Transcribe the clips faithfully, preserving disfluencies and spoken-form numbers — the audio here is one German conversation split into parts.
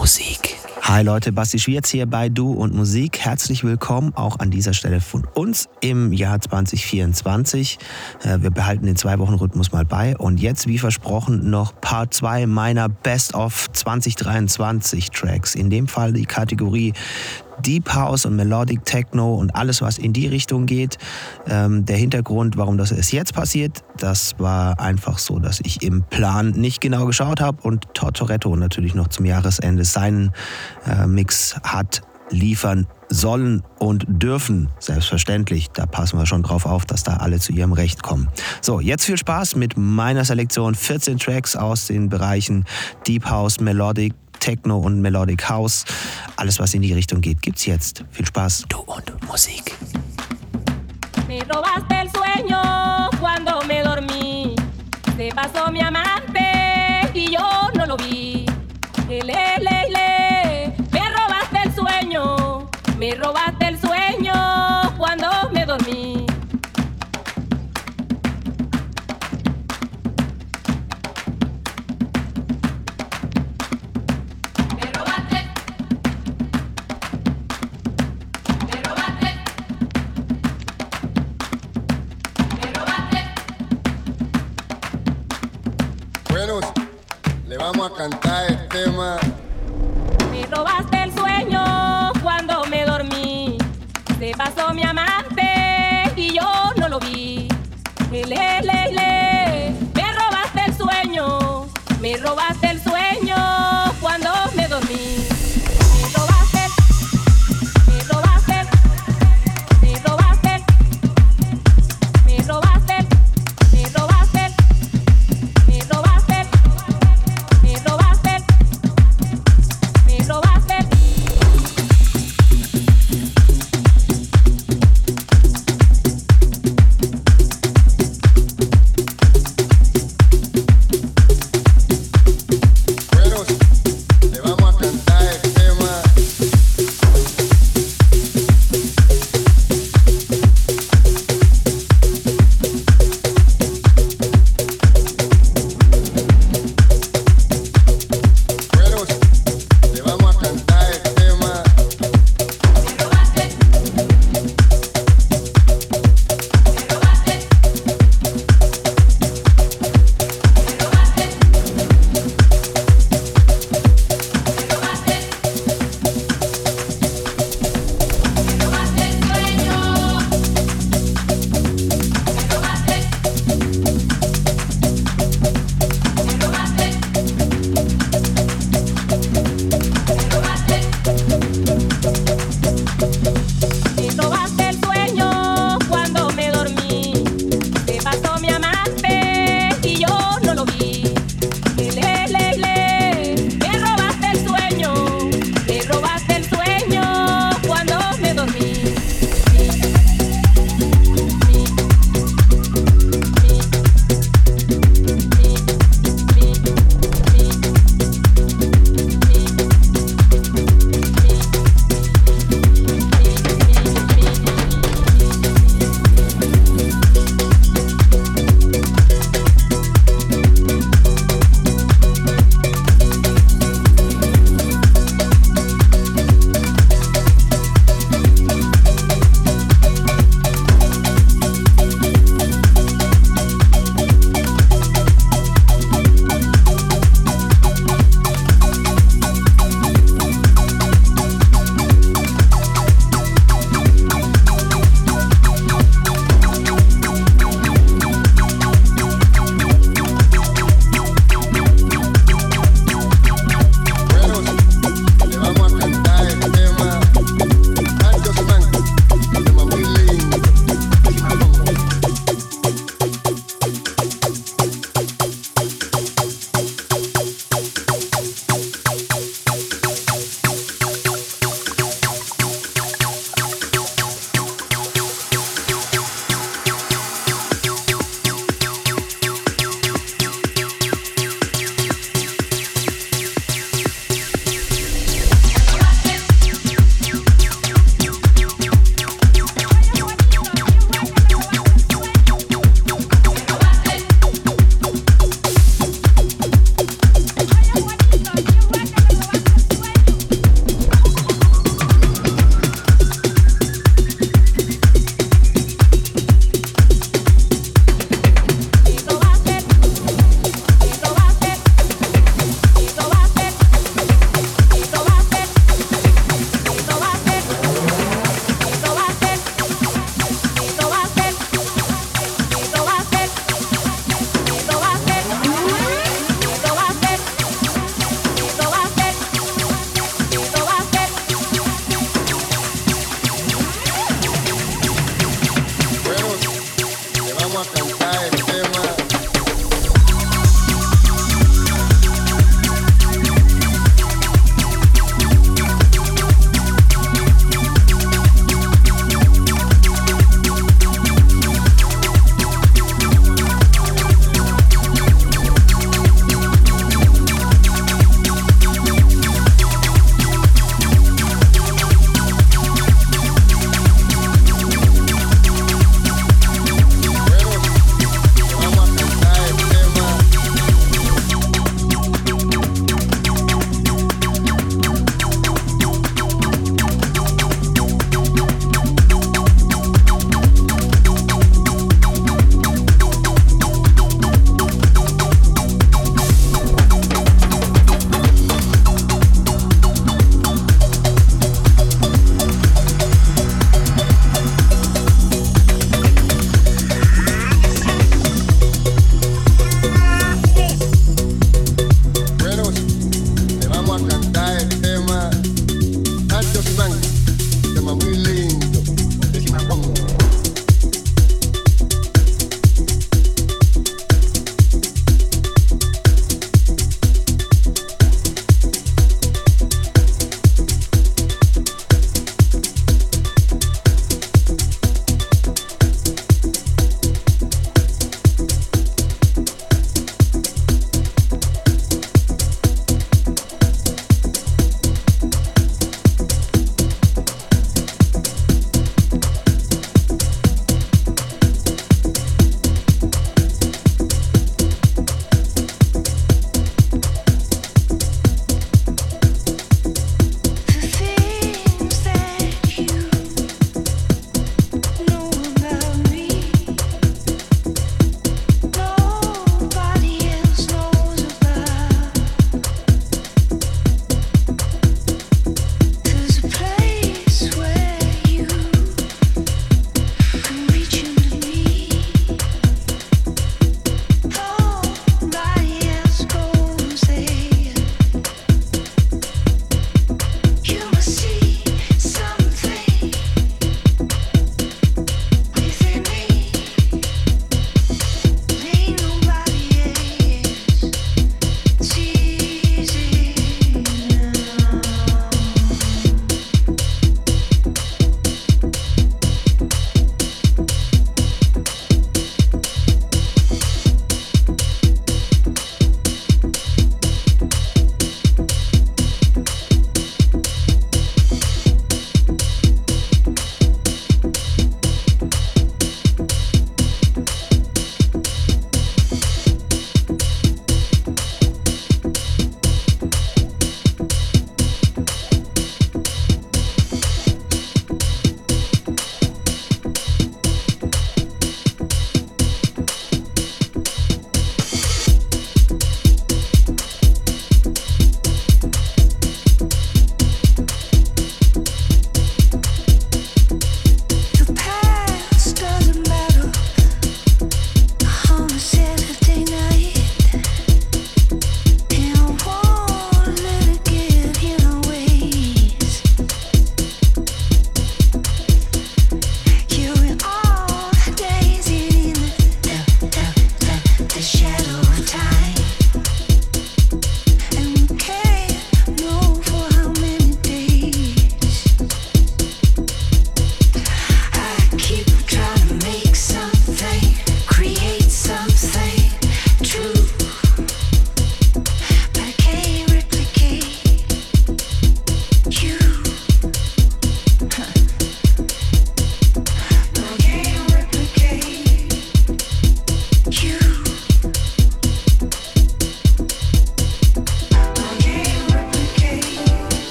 Musik. Hi Leute, Basti Schwierz hier bei Du und Musik. Herzlich willkommen auch an dieser Stelle von uns im Jahr zwanzig vierundzwanzig. Wir behalten den Zwei-Wochen-Rhythmus mal bei. Und jetzt, wie versprochen, noch Part zwei meiner Best-of zwanzig dreiundzwanzig Tracks. In dem Fall die Kategorie Deep House und Melodic Techno und alles, was in die Richtung geht. Ähm, der Hintergrund, warum das ist jetzt passiert, das war einfach so, dass ich im Plan nicht genau geschaut habe und Tortoretto natürlich noch zum Jahresende seinen äh, Mix hat liefern sollen und dürfen. Selbstverständlich, da passen wir schon drauf auf, dass da alle zu ihrem Recht kommen. So, jetzt viel Spaß mit meiner Selektion. vierzehn Tracks aus den Bereichen Deep House, Melodic Techno und Melodic House. Alles, was in die Richtung geht, gibt's jetzt. Viel Spaß. Du und Musik. Me robaste el sueño cuando me dormí. Se pasó mi amante y yo no lo vi. Le, le, le. Me robaste el sueño. Me robaste el sueño cuando me dormí. Vamos a cantar el tema. Me robaste el sueño cuando me dormí. Se pasó mi amante y yo no lo vi. Le, le, le. Me robaste el sueño. Me robaste el sueño cuando me dormí.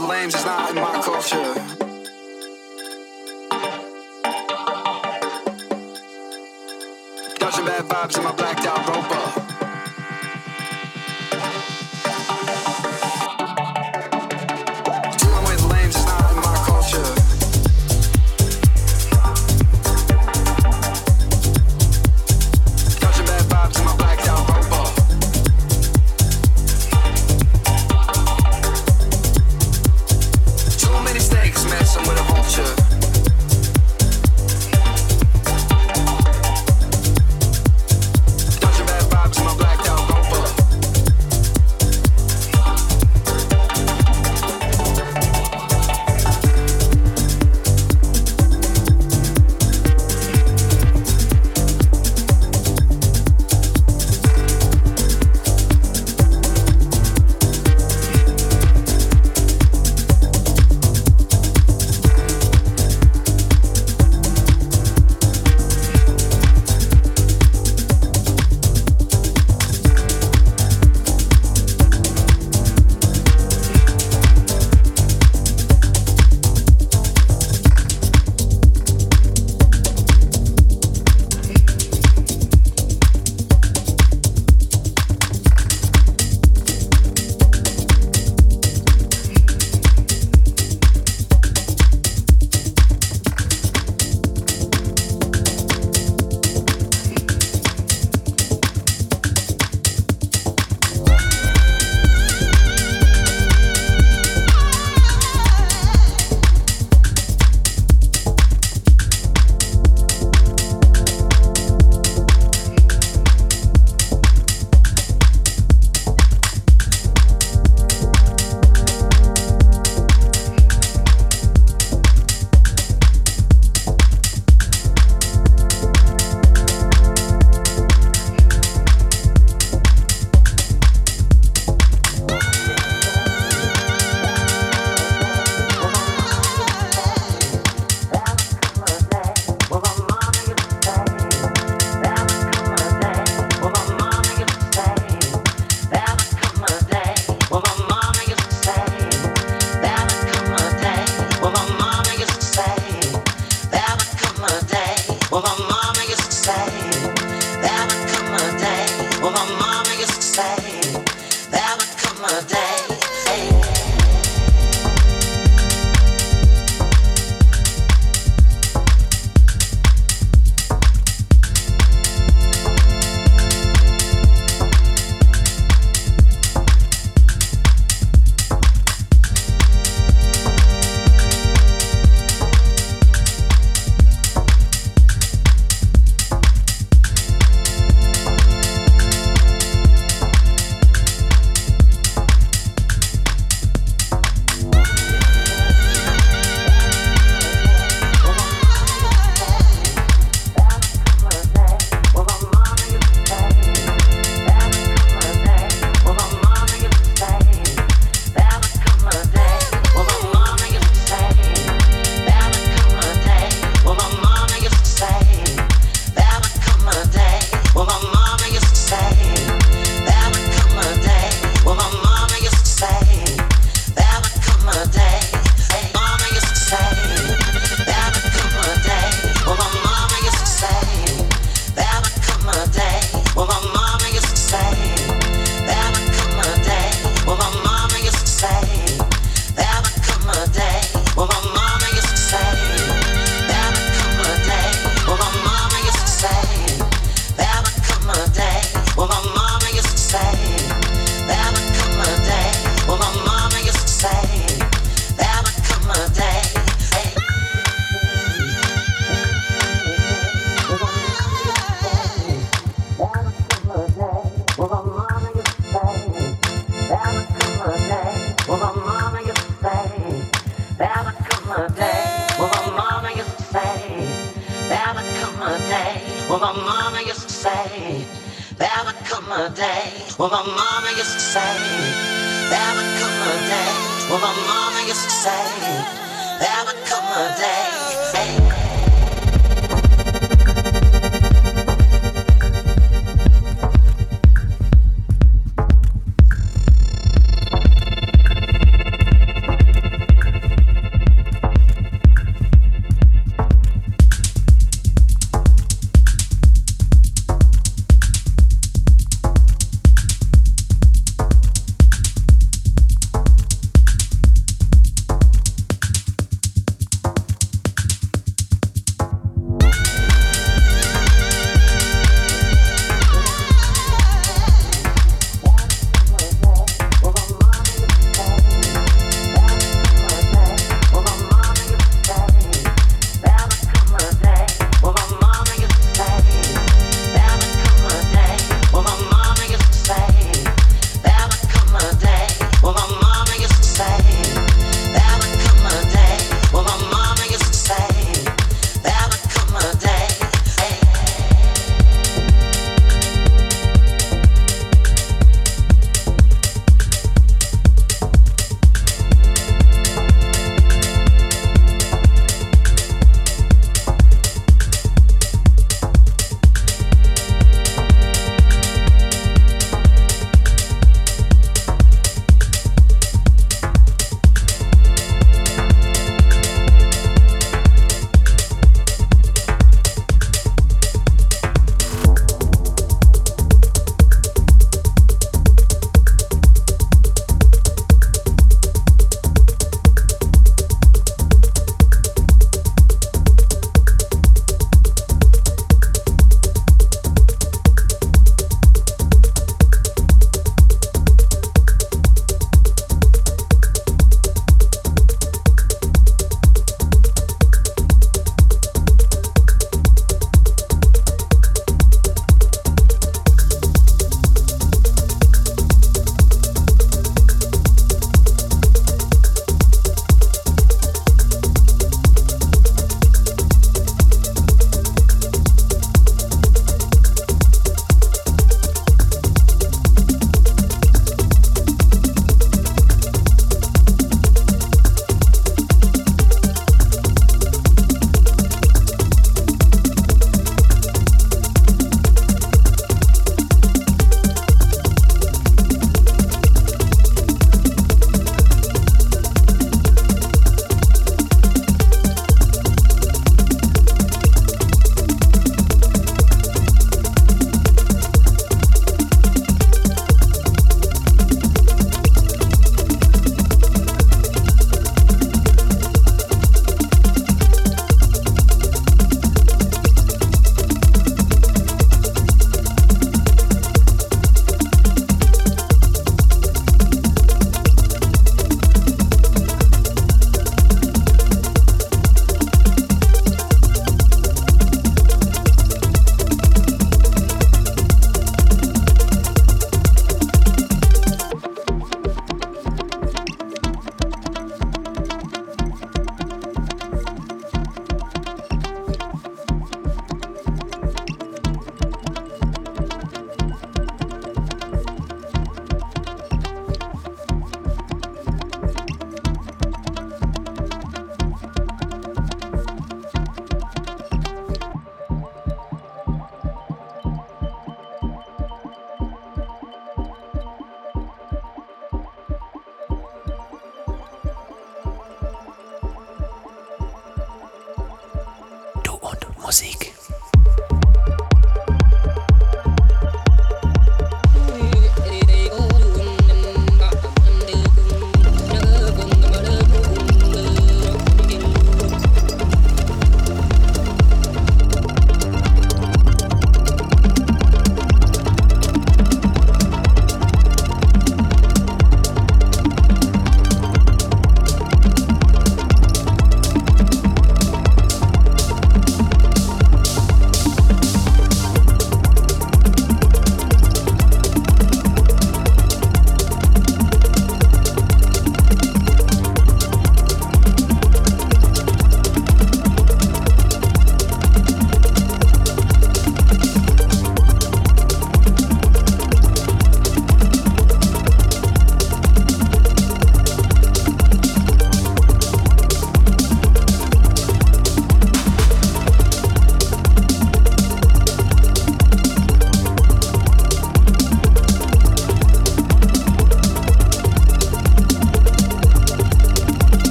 with lames is not in my culture. Dodging bad vibes in my blacked out ropa.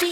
I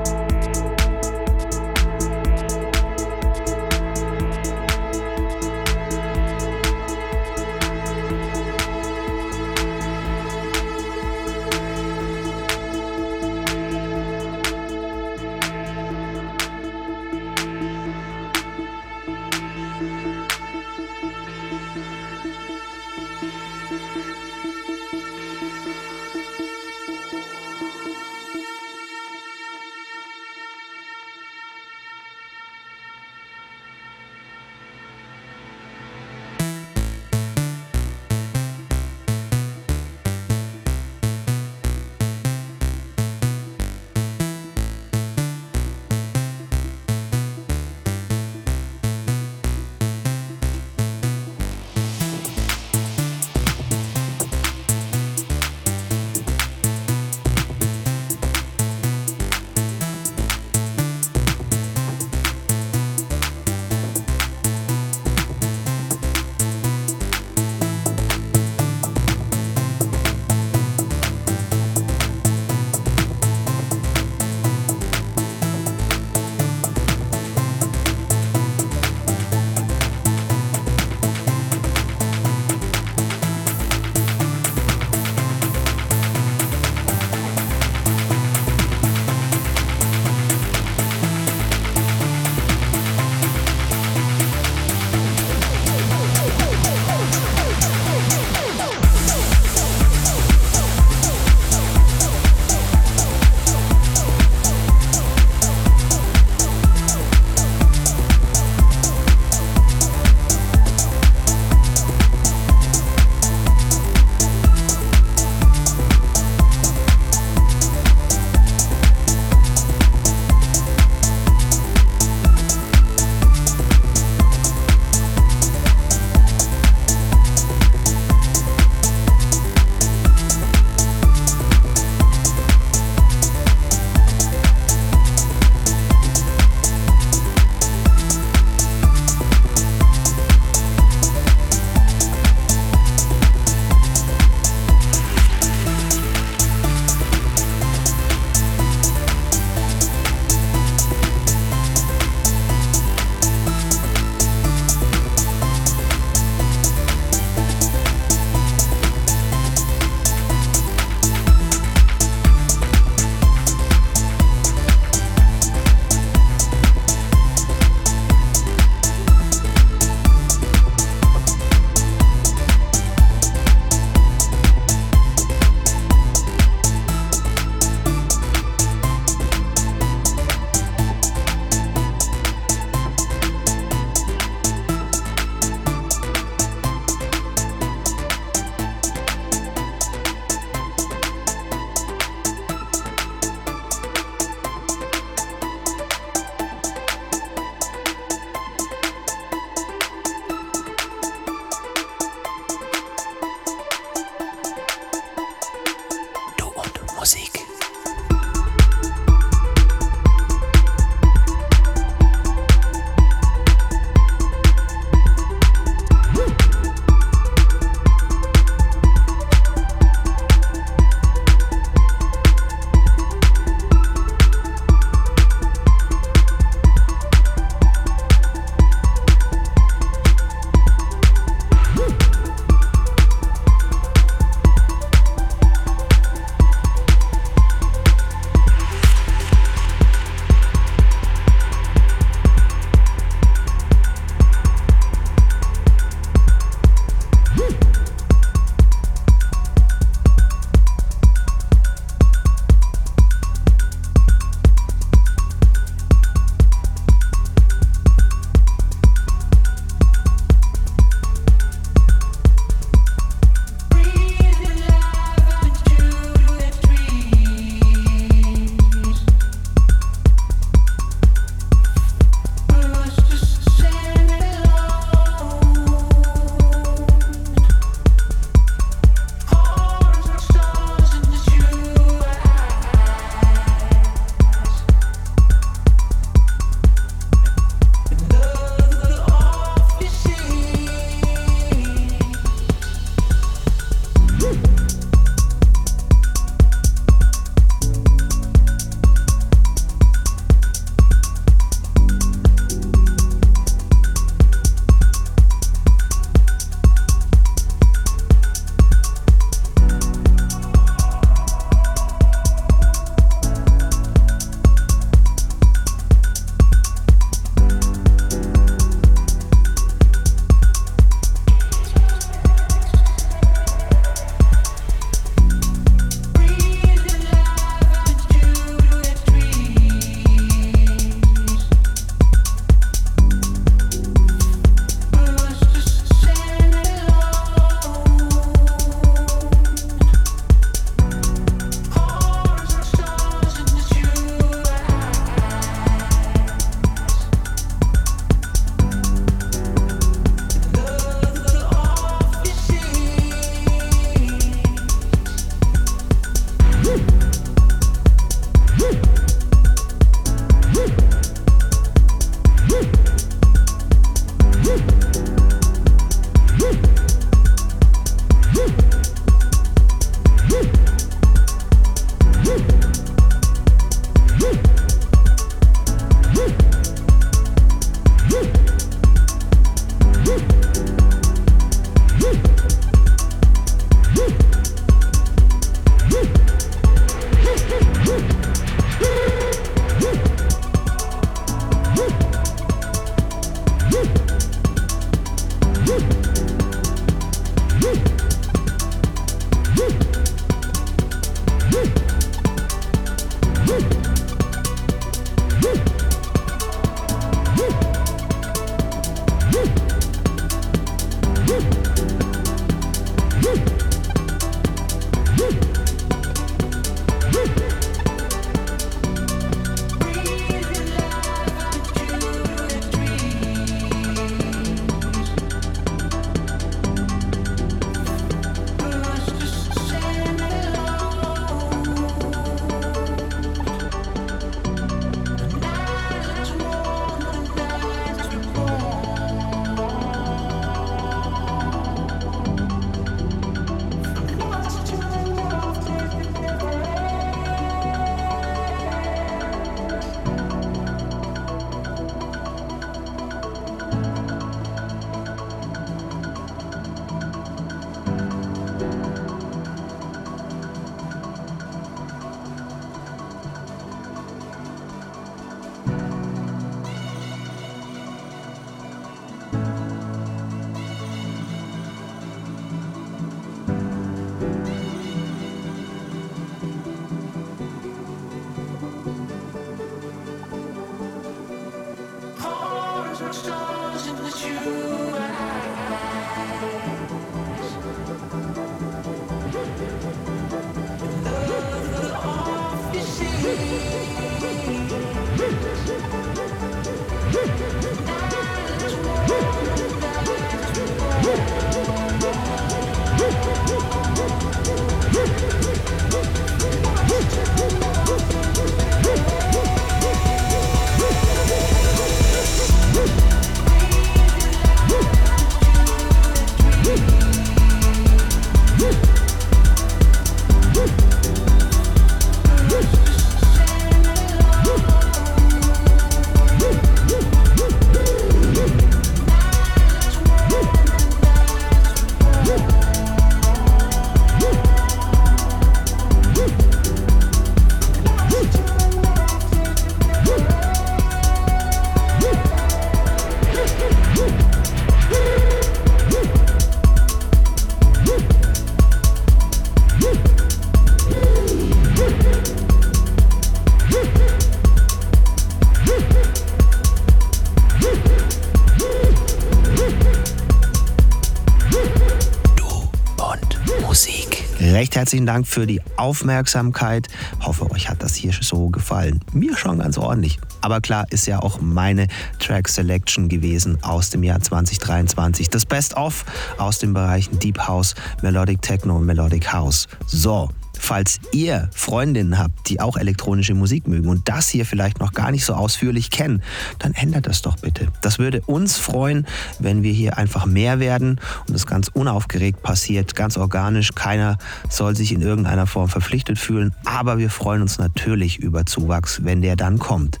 recht herzlichen Dank für die Aufmerksamkeit. Hoffe, euch hat das hier so gefallen. Mir schon ganz ordentlich. Aber klar, ist ja auch meine Track Selection gewesen aus dem Jahr zwanzig dreiundzwanzig. Das Best-of aus den Bereichen Deep House, Melodic Techno und Melodic House. So. Falls ihr Freundinnen habt, die auch elektronische Musik mögen und das hier vielleicht noch gar nicht so ausführlich kennen, dann ändert das doch bitte. Das würde uns freuen, wenn wir hier einfach mehr werden und das ganz unaufgeregt passiert, ganz organisch. Keiner soll sich in irgendeiner Form verpflichtet fühlen, aber wir freuen uns natürlich über Zuwachs, wenn der dann kommt.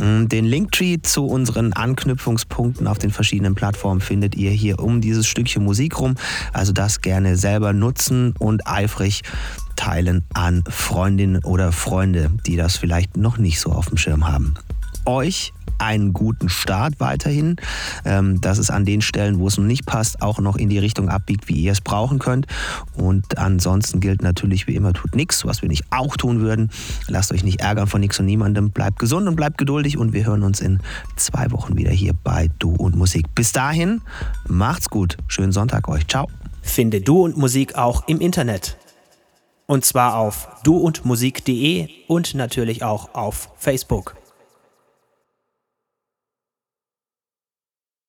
Den Linktree zu unseren Anknüpfungspunkten auf den verschiedenen Plattformen findet ihr hier um dieses Stückchen Musik rum. Also das gerne selber nutzen und eifrig teilen an Freundinnen oder Freunde, die das vielleicht noch nicht so auf dem Schirm haben. Euch einen guten Start weiterhin, ähm, dass es an den Stellen, wo es noch nicht passt, auch noch in die Richtung abbiegt, wie ihr es brauchen könnt. Und ansonsten gilt natürlich wie immer, tut nichts, was wir nicht auch tun würden. Lasst euch nicht ärgern von nichts und niemandem. Bleibt gesund und bleibt geduldig und wir hören uns in zwei Wochen wieder hier bei Du und Musik. Bis dahin, macht's gut. Schönen Sonntag euch. Ciao. Finde Du und Musik auch im Internet. Und zwar auf du und musik punkt de und natürlich auch auf Facebook.